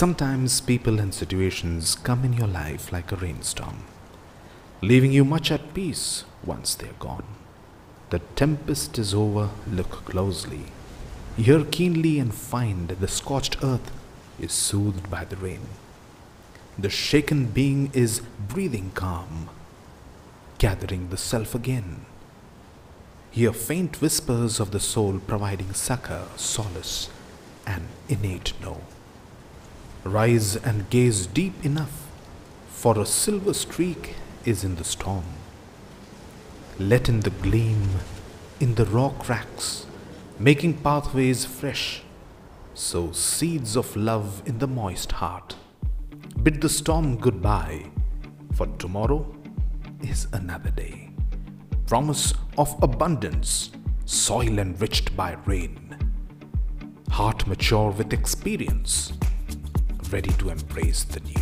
Sometimes people and situations come in your life like a rainstorm, leaving you much at peace once they are gone. The tempest is over, look closely. Hear keenly and find the scorched earth is soothed by the rain. The shaken being is breathing calm, gathering the self again. Hear faint whispers of the soul providing succor, solace, and innate know. Rise and gaze deep enough, for a silver streak is in the storm. Let in the gleam, in the raw cracks, making pathways fresh. Sow seeds of love in the moist heart. Bid the storm goodbye, for tomorrow is another day. Promise of abundance, soil enriched by rain. Heart mature with experience. Ready to embrace the new,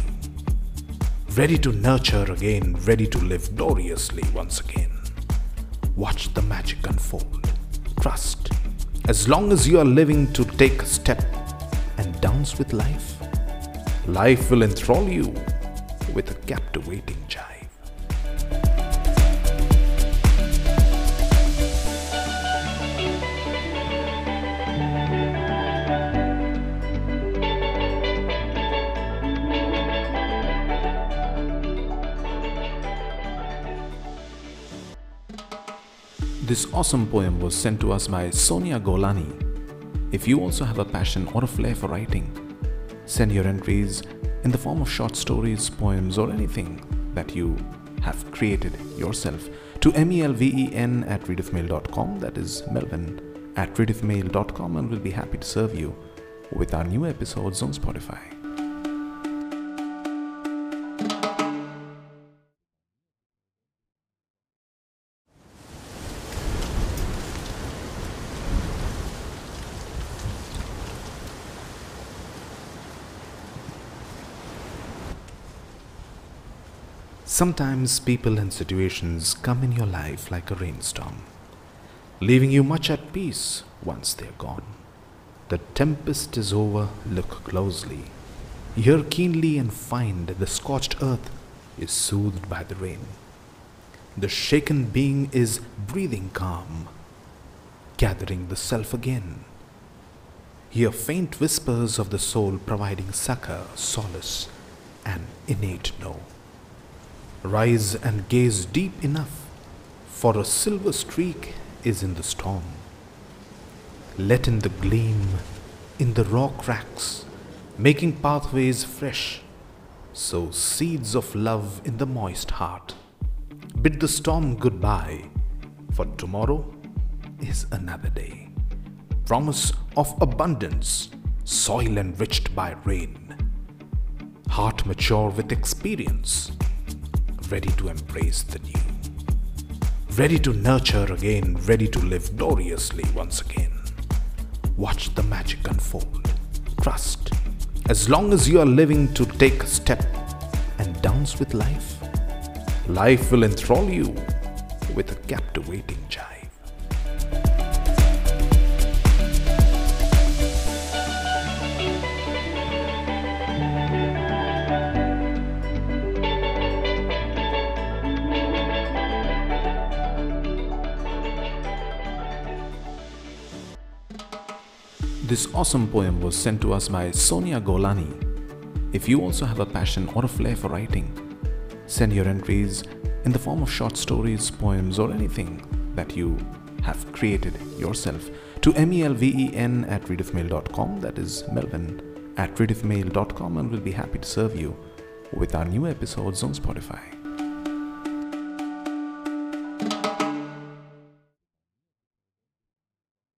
ready to nurture again, ready to live gloriously once again. Watch the magic unfold. Trust, as long as you are living, to take a step and dance with life. Life will enthrall you with a captivating jive. This awesome poem was sent to us by Sonia Golani. If you also have a passion or a flair for writing, send your entries in the form of short stories, poems, or anything that you have created yourself to melven@readofmail.com. That is melven@readofmail.com, and we'll be happy to serve you with our new episodes on Spotify. Sometimes people and situations come in your life like a rainstorm, leaving you much at peace once they are gone. The tempest is over, look closely. Hear keenly and find the scorched earth is soothed by the rain. The shaken being is breathing calm, gathering the self again. Hear faint whispers of the soul providing succor, solace, and innate know. Rise and gaze deep enough, for a silver streak is in the storm. Let in the gleam, in the raw cracks, making pathways fresh. Sow seeds of love in the moist heart. Bid the storm goodbye, for tomorrow is another day. Promise of abundance, soil enriched by rain. Heart mature with experience. Ready to embrace the new, ready to nurture again, ready to live gloriously once again. Watch the magic unfold. Trust, as long as you are living, to take a step and dance with life. Life will enthrall you with a captivating jive. This awesome poem was sent to us by Sonia Golani. If you also have a passion or a flair for writing, send your entries in the form of short stories, poems, or anything that you have created yourself to melven@readofmail.com. That is melven@readofmail.com, and we'll be happy to serve you with our new episodes on Spotify.